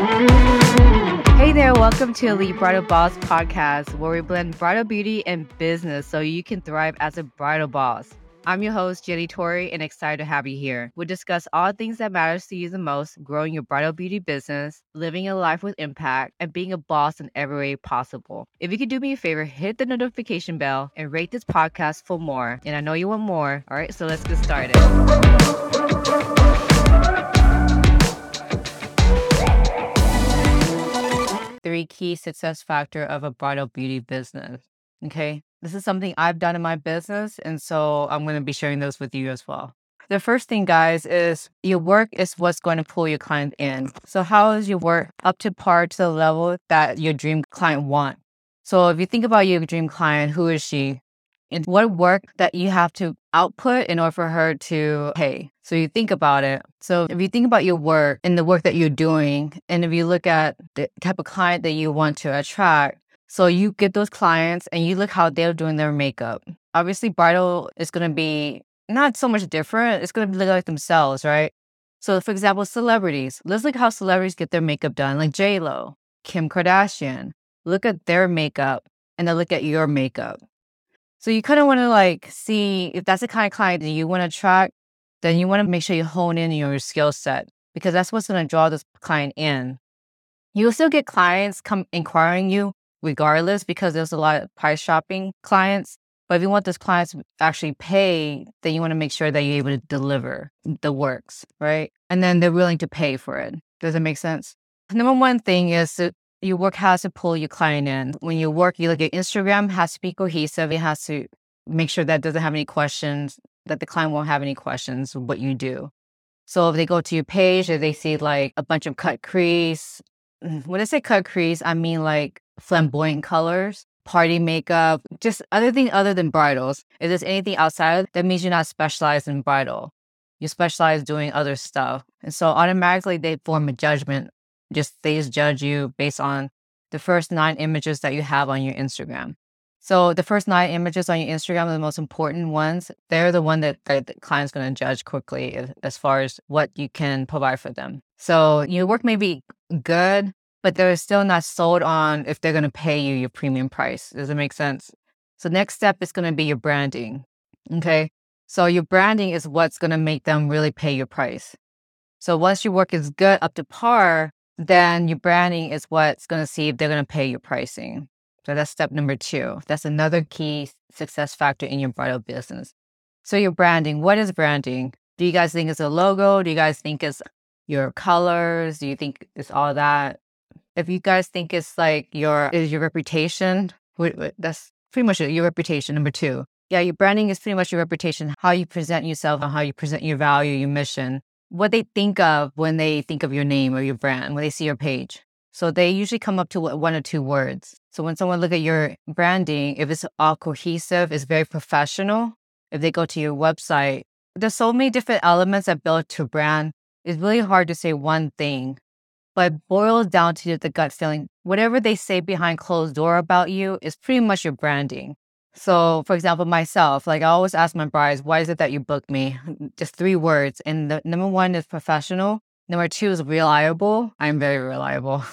Hey there, welcome to the Bridal Boss Podcast, where we blend bridal beauty and business so you can thrive as a bridal boss. I'm your host, Jenny Torry, and excited to have you here. We'll discuss all things that matters to you the most, growing your bridal beauty business, living a life with impact, and being a boss in every way possible. If you could do me a favor, hit the notification bell and rate this podcast for more. And I know you want more. All right, so let's get started. 3 key success factor of a bridal beauty business. Okay, this is something I've done in my business, and so I'm going to be sharing those with you as well. The first thing, guys, is your work is what's going to pull your client in. So how is your work up to par to the level that your dream client wants? So if you think about your dream client, who is she? And what work that you have to output in order for her to pay. So you think about it. So if you think about your work and the work that you're doing, and if you look at the type of client that you want to attract, so you get those clients and you look how they're doing their makeup. Obviously, bridal is going to be not so much different. It's going to look like themselves, right? So for example, celebrities. Let's look how celebrities get their makeup done. Like J-Lo, Kim Kardashian. Look at their makeup and then look at your makeup. So you kind of want to see if that's the kind of client that you want to attract, then you want to make sure you hone in your skill set, because that's what's going to draw this client in. You'll still get clients come inquiring you regardless, because there's a lot of price shopping clients. But if you want those clients to actually pay, then you want to make sure that you're able to deliver the works, right? And then they're willing to pay for it. Does it make sense? Number one thing is that your work has to pull your client in. When you work, you look at Instagram, has to be cohesive. It has to make sure that doesn't have any questions, that the client won't have any questions what you do. So if they go to your page and they see a bunch of cut crease, when I say cut crease, I mean flamboyant colors, party makeup, just other things other than bridals. If there's anything outside, that means you're not specialized in bridal. You specialize doing other stuff. And so automatically they form a judgment. They just judge you based on the first 9 images that you have on your Instagram. So the first 9 images on your Instagram are the most important ones. They're the one that the client's going to judge quickly as far as what you can provide for them. So your work may be good, but they're still not sold on if they're going to pay you your premium price. Does it make sense? So next step is going to be your branding. Okay. So your branding is what's going to make them really pay your price. So once your work is good, up to par, then your branding is what's going to see if they're going to pay your pricing. So that's step number 2. That's another key success factor in your bridal business. So your branding, what is branding? Do you guys think it's a logo? Do you guys think it's your colors? Do you think it's all that? If you guys think it's your reputation, that's pretty much your reputation, number 2. Yeah, your branding is pretty much your reputation, how you present yourself and how you present your value, your mission. What they think of when they think of your name or your brand, when they see your page. So they usually come up to 1 or 2 words. So when someone look at your branding, if it's all cohesive, it's very professional. If they go to your website, there's so many different elements that build to brand. It's really hard to say one thing, but it boils down to the gut feeling. Whatever they say behind closed door about you is pretty much your branding. So, for example, myself, I always ask my brides, why is it that you booked me? Just 3 words. And the number 1 is professional. Number 2 is reliable. I'm very reliable.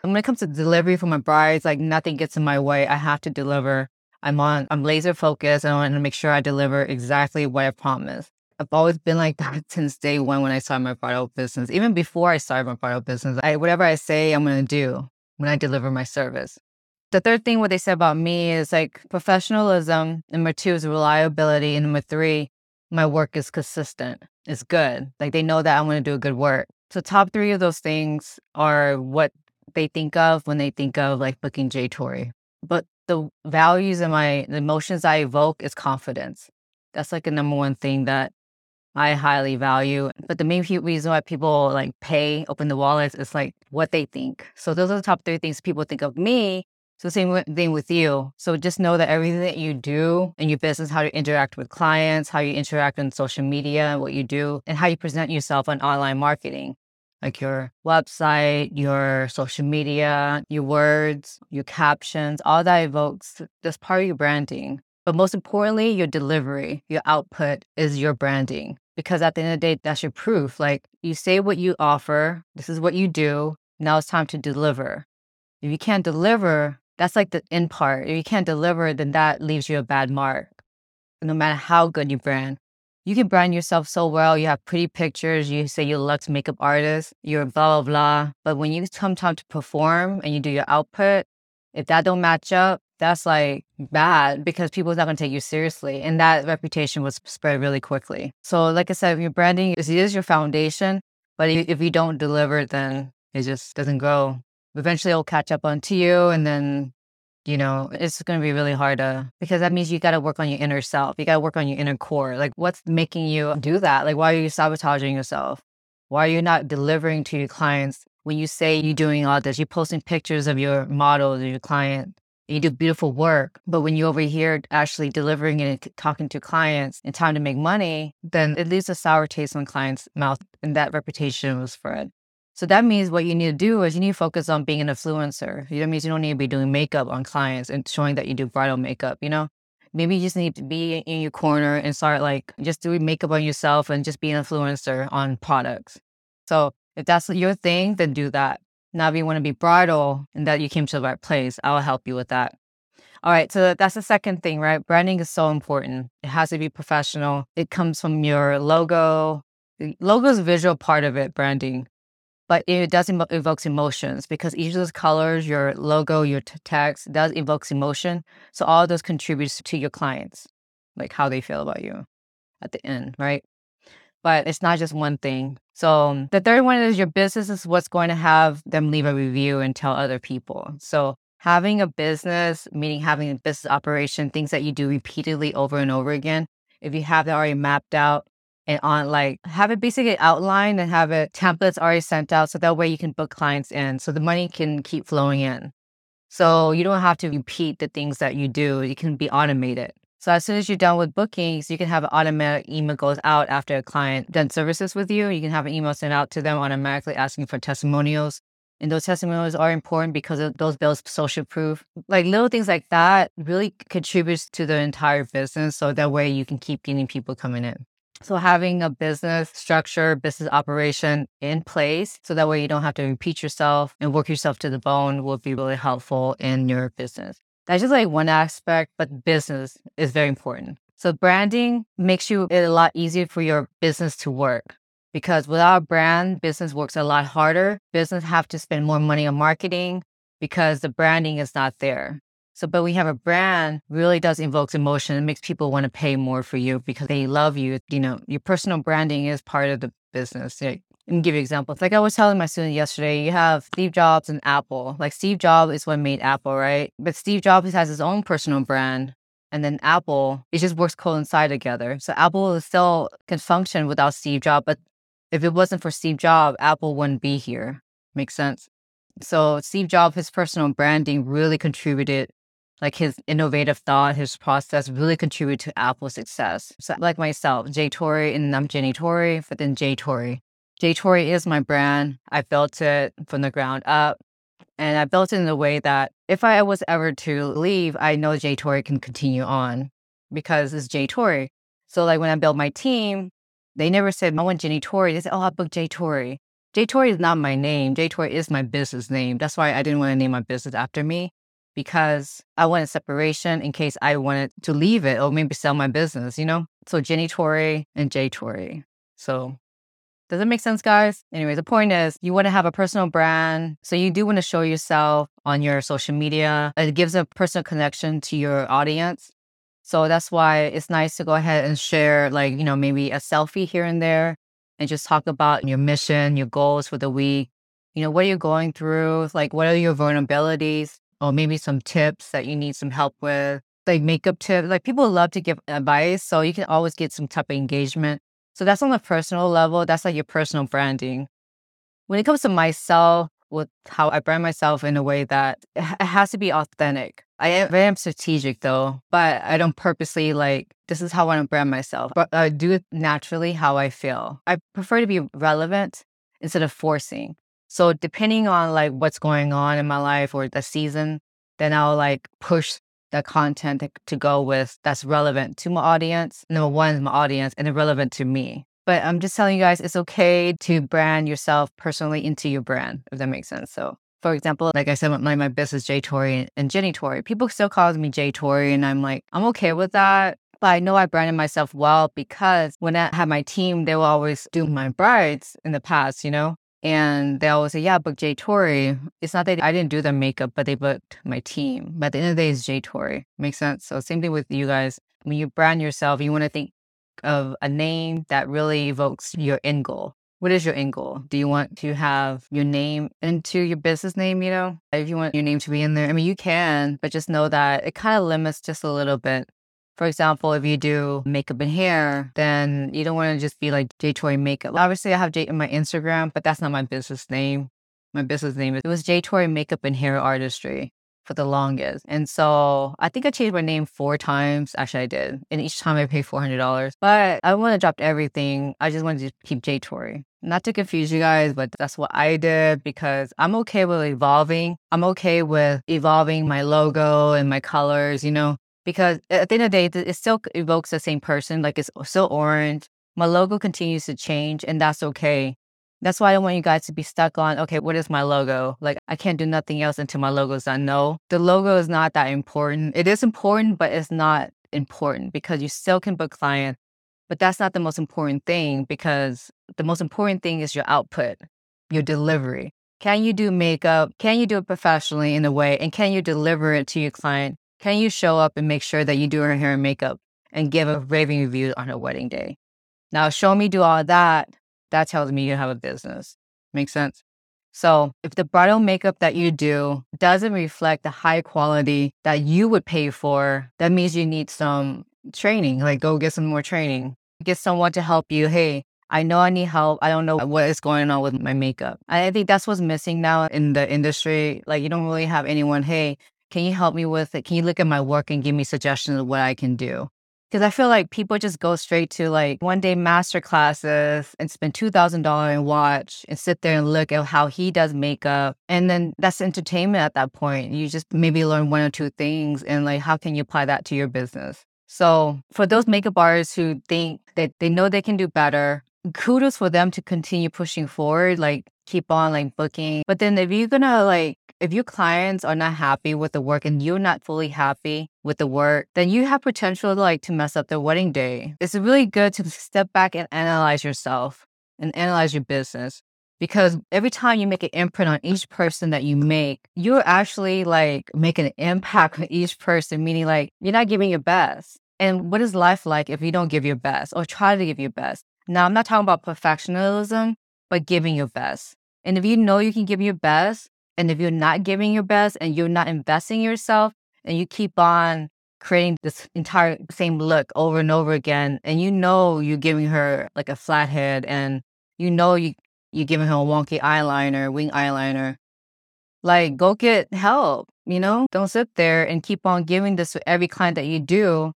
When it comes to delivery for my brides, nothing gets in my way. I have to deliver. I'm laser focused. I want to make sure I deliver exactly what I promised. I've always been like that since day one when I started my bridal business. Even before I started my bridal business, whatever I say, I'm going to do when I deliver my service. The third thing what they said about me is professionalism. Number 2 is reliability. And number 3, my work is consistent. It's good. They know that I'm going to do a good work. So top 3 of those things are what they think of when they think of booking J. Torry. But the values and the emotions I evoke is confidence. That's a number 1 thing that I highly value. But the main reason why people pay, open the wallets, is what they think. So those are the top 3 things people think of me. So same thing with you. So just know that everything that you do in your business, how you interact with clients, how you interact on social media, what you do, and how you present yourself on online marketing, your website, your social media, your words, your captions, all that evokes, that's part of your branding. But most importantly, your delivery, your output is your branding. Because at the end of the day, that's your proof. You say what you offer, this is what you do, Now it's time to deliver. If you can't deliver, that's like the end part. If you can't deliver, then that leaves you a bad mark. No matter how good you brand, you can brand yourself so well. You have pretty pictures. You say you're a luxe makeup artist. You're blah, blah, blah. But when you come time to perform and you do your output, if that don't match up, that's like bad because people's not going to take you seriously. And that reputation was spread really quickly. So like I said, your branding is your foundation. But if you don't deliver, then it just doesn't grow. Eventually it'll catch up onto you. And then, you know, it's going to be really hard because that means you got to work on your inner self. You got to work on your inner core. Like, what's making you do that? Like, why are you sabotaging yourself? Why are you not delivering to your clients? When you say you're doing all this, you're posting pictures of your models or your client, and you do beautiful work. But when you're over here actually delivering and talking to clients and time to make money, then it leaves a sour taste in clients' mouth. And that reputation was spread. So that means what you need to do is you need to focus on being an influencer. That means you don't need to be doing makeup on clients and showing that you do bridal makeup, you know? Maybe you just need to be in your corner and start like just doing makeup on yourself and just be an influencer on products. So if that's your thing, then do that. Now, if you want to be bridal and that you came to the right place, I'll help you with that. All right. So that's the second thing, right? Branding is so important. It has to be professional. It comes from your logo. The logo is a visual part of it, branding. But it does evoke emotions because each of those colors, your logo, your text, does evoke emotion. So all of those contributes to your clients, like how they feel about you at the end, right? But it's not just one thing. So the third one is your business is what's going to have them leave a review and tell other people. So having a business, meaning having a business operation, things that you do repeatedly over and over again, if you have that already mapped out, and on like have it basically outlined and have it templates already sent out so that way you can book clients in so the money can keep flowing in. So you don't have to repeat the things that you do. It can be automated. So as soon as you're done with bookings, you can have an automatic email goes out after a client done services with you. You can have an email sent out to them automatically asking for testimonials. And those testimonials are important because of those builds social proof. Like little things like that really contributes to the entire business so that way you can keep getting people coming in. So having a business structure, business operation in place, so that way you don't have to repeat yourself and work yourself to the bone will be really helpful in your business. That's just like one aspect, but business is very important. So branding makes it a lot easier for your business to work because without a brand, business works a lot harder. Business have to spend more money on marketing because the branding is not there. So, but we have a brand really does evoke emotion. It makes people want to pay more for you because they love you. You know, your personal branding is part of the business. Like, let me give you examples. Like I was telling my student yesterday, you have Steve Jobs and Apple. Like Steve Jobs is what made Apple, right? But Steve Jobs has his own personal brand. And then Apple, it just works coincide together. So Apple still can function without Steve Jobs. But if it wasn't for Steve Jobs, Apple wouldn't be here. Makes sense. So Steve Jobs, his personal branding really contributed. Like his innovative thought, his process really contributed to Apple's success. So like myself, J Torry, and I'm Jenny Torry, but then J Torry. J Torry is my brand. I built it from the ground up. And I built it in a way that if I was ever to leave, I know J Torry can continue on because it's J Torry. So like when I built my team, they never said, I want Jenny Torry. They said, I booked J Torry. J Torry is not my name. J Torry is my business name. That's why I didn't want to name my business after me. Because I wanted separation in case I wanted to leave it or maybe sell my business, you know? So Jenny Torry and J Torry. So does that make sense, guys? Anyway, the point is you want to have a personal brand. So you do want to show yourself on your social media. It gives a personal connection to your audience. So that's why it's nice to go ahead and share like, you know, maybe a selfie here and there and just talk about your mission, your goals for the week. You know, what are you going through? Like, what are your vulnerabilities? Or maybe some tips that you need some help with, like makeup tips. Like people love to give advice, so you can always get some type of engagement. So that's on the personal level. That's like your personal branding. When it comes to myself, with how I brand myself in a way that it has to be authentic. I am strategic though, but I don't purposely like, this is how I want to brand myself. But I do it naturally how I feel. I prefer to be relevant instead of forcing. So depending on like what's going on in my life or the season, then I'll like push the content to go with that's relevant to my audience. Number one is my audience and relevant to me. But I'm just telling you guys, it's okay to brand yourself personally into your brand, if that makes sense. So for example, like I said, my business, J Torry and Jenny Torry, people still call me J Torry, and I'm like, I'm okay with that. But I know I branded myself well because when I had my team, they will always do my brides in the past, you know? And they always say, yeah, book J Torry. It's not that I didn't do their makeup, but they booked my team. But at the end of the day, it's J Torry. Makes sense? So same thing with you guys. When you brand yourself, you want to think of a name that really evokes your end goal. What is your end goal? Do you want to have your name into your business name, you know? If you want your name to be in there, I mean, you can, but just know that it kind of limits just a little bit. For example, if you do makeup and hair, then you don't want to just be like J Torry Makeup. Obviously, I have J in my Instagram, but that's not my business name. My business name was J Torry Makeup and Hair Artistry for the longest. And so I think I changed my name 4 times. Actually, I did. And each time I paid $400. But I want to drop everything. I just want to keep J Torry. Not to confuse you guys, but that's what I did because I'm okay with evolving. I'm okay with evolving my logo and my colors, you know, because at the end of the day, it still evokes the same person. Like, it's still orange. My logo continues to change, and that's okay. That's why I don't want you guys to be stuck on, okay, what is my logo? Like, I can't do nothing else until my logo is done. No, the logo is not that important. It is important, but it's not important because you still can book clients. But that's not the most important thing because the most important thing is your output, your delivery. Can you do makeup? Can you do it professionally in a way? And can you deliver it to your client? Can you show up and make sure that you do her hair and makeup and give a raving review on her wedding day? Now, show me do all that. That tells me you have a business. Makes sense? So if the bridal makeup that you do doesn't reflect the high quality that you would pay for, that means you need some training. Like, go get some more training. Get someone to help you. Hey, I know I need help. I don't know what is going on with my makeup. I think that's what's missing now in the industry. Like, you don't really have anyone, hey, can you help me with it? Can you look at my work and give me suggestions of what I can do? Because I feel like people just go straight to like one-day master classes and spend $2,000 and watch and sit there and look at how he does makeup. And then that's entertainment at that point. You just maybe learn 1 or 2 things and like, how can you apply that to your business? So for those makeup artists who think that they know they can do better, kudos for them to continue pushing forward, like keep on like booking. But then if you're going to like, if your clients are not happy with the work and you're not fully happy with the work, then you have potential like to mess up their wedding day. It's really good to step back and analyze yourself and analyze your business, because every time you make an imprint on each person that you make, you're actually like making an impact on each person, meaning like you're not giving your best. And what is life like if you don't give your best or try to give your best? Now, I'm not talking about perfectionism, but giving your best. And if you know you can give your best, and if you're not giving your best and you're not investing in yourself and you keep on creating this entire same look over and over again, and you know you're giving her like a flathead, and you know you're giving her a wonky eyeliner, wing eyeliner, like go get help, you know? Don't sit there and keep on giving this to every client that you do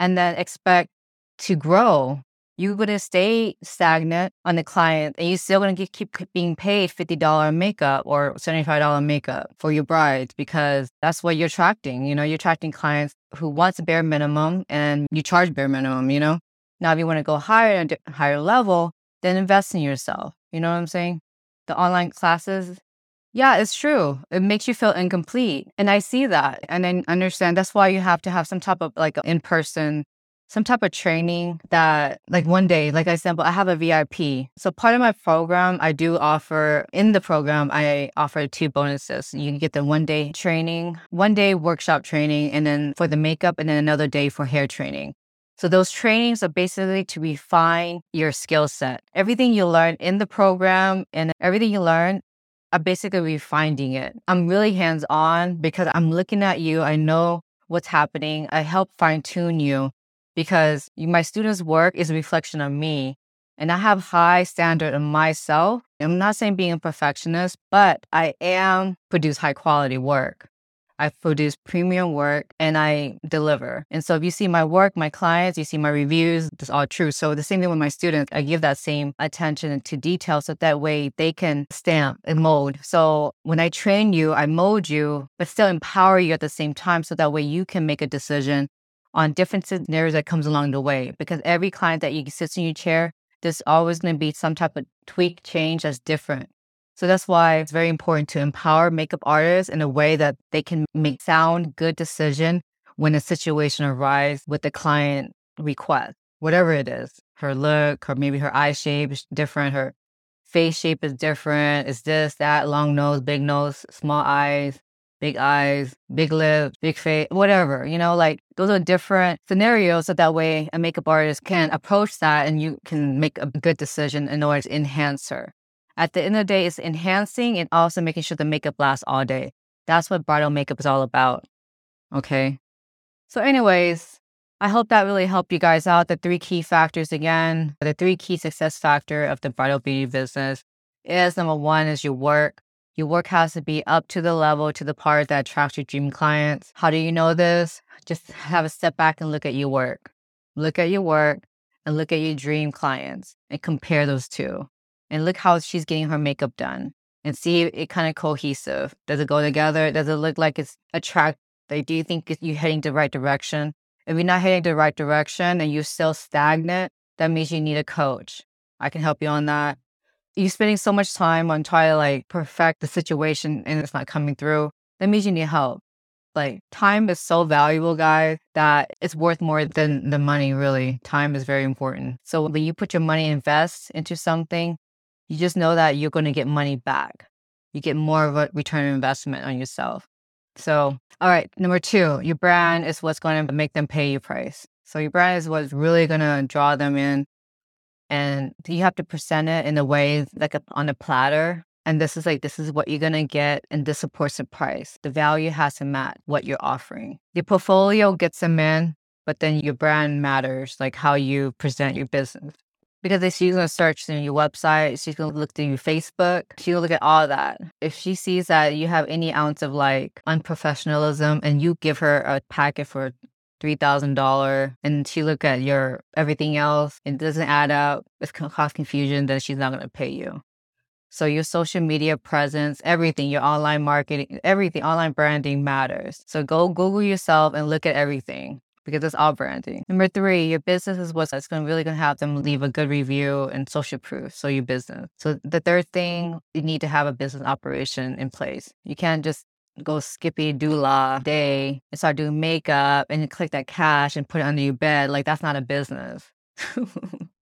and then expect to grow. You're going to stay stagnant on the client, and you're still going to keep being paid $50 makeup or $75 makeup for your brides, because that's what you're attracting. You know, you're attracting clients who wants a bare minimum, and you charge bare minimum, you know? Now, if you want to go higher and higher level, then invest in yourself. You know what I'm saying? The online classes. Yeah, it's true. It makes you feel incomplete. And I see that. And I understand that's why you have to have some type of like in-person, some type of training that like one day, like I said, I have a VIP. So part of my program, I do offer, in the program, I offer 2 bonuses. You can get the one-day training, one-day workshop training, and then for the makeup, and then another day for hair training. So those trainings are basically to refine your skill set. Everything you learn in the program and everything you learn, I'm basically refining it. I'm really hands-on because I'm looking at you. I know what's happening. I help fine-tune you. Because my students' work is a reflection of me, and I have high standard of myself. I'm not saying being a perfectionist, but I am produce high quality work. I produce premium work, and I deliver. And so if you see my work, my clients, you see my reviews, it's all true. So the same thing with my students, I give that same attention to detail so that way they can stamp and mold. So when I train you, I mold you, but still empower you at the same time so that way you can make a decision on different scenarios that comes along the way, because every client that you sits in your chair there's always going to be some type of tweak, change that's different. So that's why it's very important to empower makeup artists in a way that they can make sound, good decision when a situation arises with the client request, whatever it is, her look, or maybe her eye shape is different, her face shape is different. It's this, that, long nose, big nose, small eyes, big lips, big face, whatever, like those are different scenarios. So that way a makeup artist can approach that and you can make a good decision in order to enhance her. At the end of the day, it's enhancing and also making sure the makeup lasts all day. That's what bridal makeup is all about. Okay. So anyways, I hope that really helped you guys out. The three key factors again, the three key success factor of the bridal beauty business is number 1 is your work. Your work has to be up to the level, to the par that attracts your dream clients. How do you know this? Just have a step back and look at your work. Look at your work and look at your dream clients and compare those two. And look how she's getting her makeup done and see if it kind of cohesive. Does it go together? Does it look like it's attractive? Like, do you think you're heading the right direction? If you're not heading the right direction and you're still stagnant, that means you need a coach. I can help you on that. You're spending so much time on trying to perfect the situation and it's not coming through. That means you need help. Time is so valuable, guys, that it's worth more than the money, really. Time is very important. So when you put your money, invest into something, you just know that you're going to get money back. You get more of a return on investment on yourself. So, all right, number 2, your brand is what's going to make them pay your price. So your brand is what's really going to draw them in. And you have to present it in a way on a platter. And this is what you're going to get. And this supports the price. The value has to match what you're offering. Your portfolio gets them in, but then your brand matters, how you present your business. Because she's going to search through your website. She's going to look through your Facebook. She's going to look at all that. If she sees that you have any ounce of unprofessionalism and you give her a packet for $3,000 and she look at your everything else and it doesn't add up, it's going to cause confusion, then she's not going to pay you. So your social media presence, everything, your online marketing, everything, online branding matters. So go Google yourself and look at everything because it's all branding. Number 3, your business is what's really going to have them leave a good review and social proof. So your business. So the third thing, you need to have a business operation in place. You can't just go skippy doula day and start doing makeup and you click that cash and put it under your bed. That's not a business.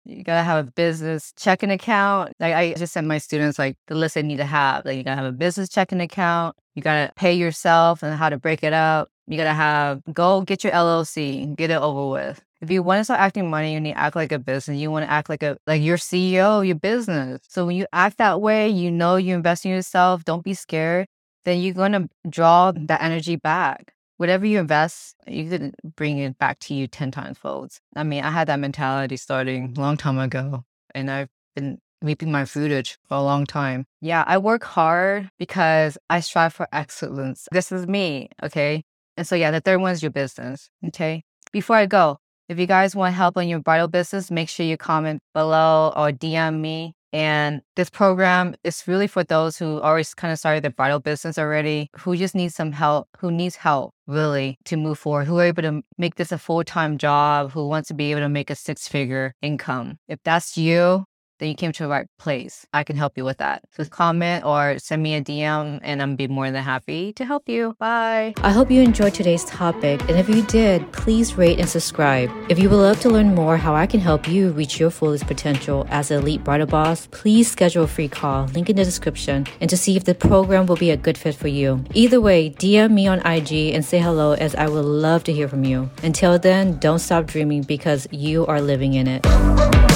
You gotta have a business checking account. I just sent my students the list they need to have. You gotta have a business checking account. You gotta pay yourself and how to break it up. You gotta go get your LLC, get it over with. If you want to start acting money, you need to act like a business. You want to act like your CEO of your business. So when you act that way, you invest in yourself. Don't be scared. Then you're going to draw that energy back. Whatever you invest, you can bring it back to you 10 times folds. I mean, I had that mentality starting a long time ago, and I've been reaping my fruitage for a long time. Yeah, I work hard because I strive for excellence. This is me, okay? And so, yeah, the third one is your business, okay? Before I go, if you guys want help on your bridal business, make sure you comment below or DM me. And this program is really for those who already kind of started their bridal business already, who just needs some help, who needs help really to move forward, who are able to make this a full-time job, who wants to be able to make a 6-figure income. If that's you, then you came to the right place. I can help you with that. So comment or send me a DM and I'll be more than happy to help you. Bye. I hope you enjoyed today's topic. And if you did, please rate and subscribe. If you would love to learn more how I can help you reach your fullest potential as an elite bridal boss, please schedule a free call, link in the description, and to see if the program will be a good fit for you. Either way, DM me on IG and say hello, as I would love to hear from you. Until then, don't stop dreaming because you are living in it.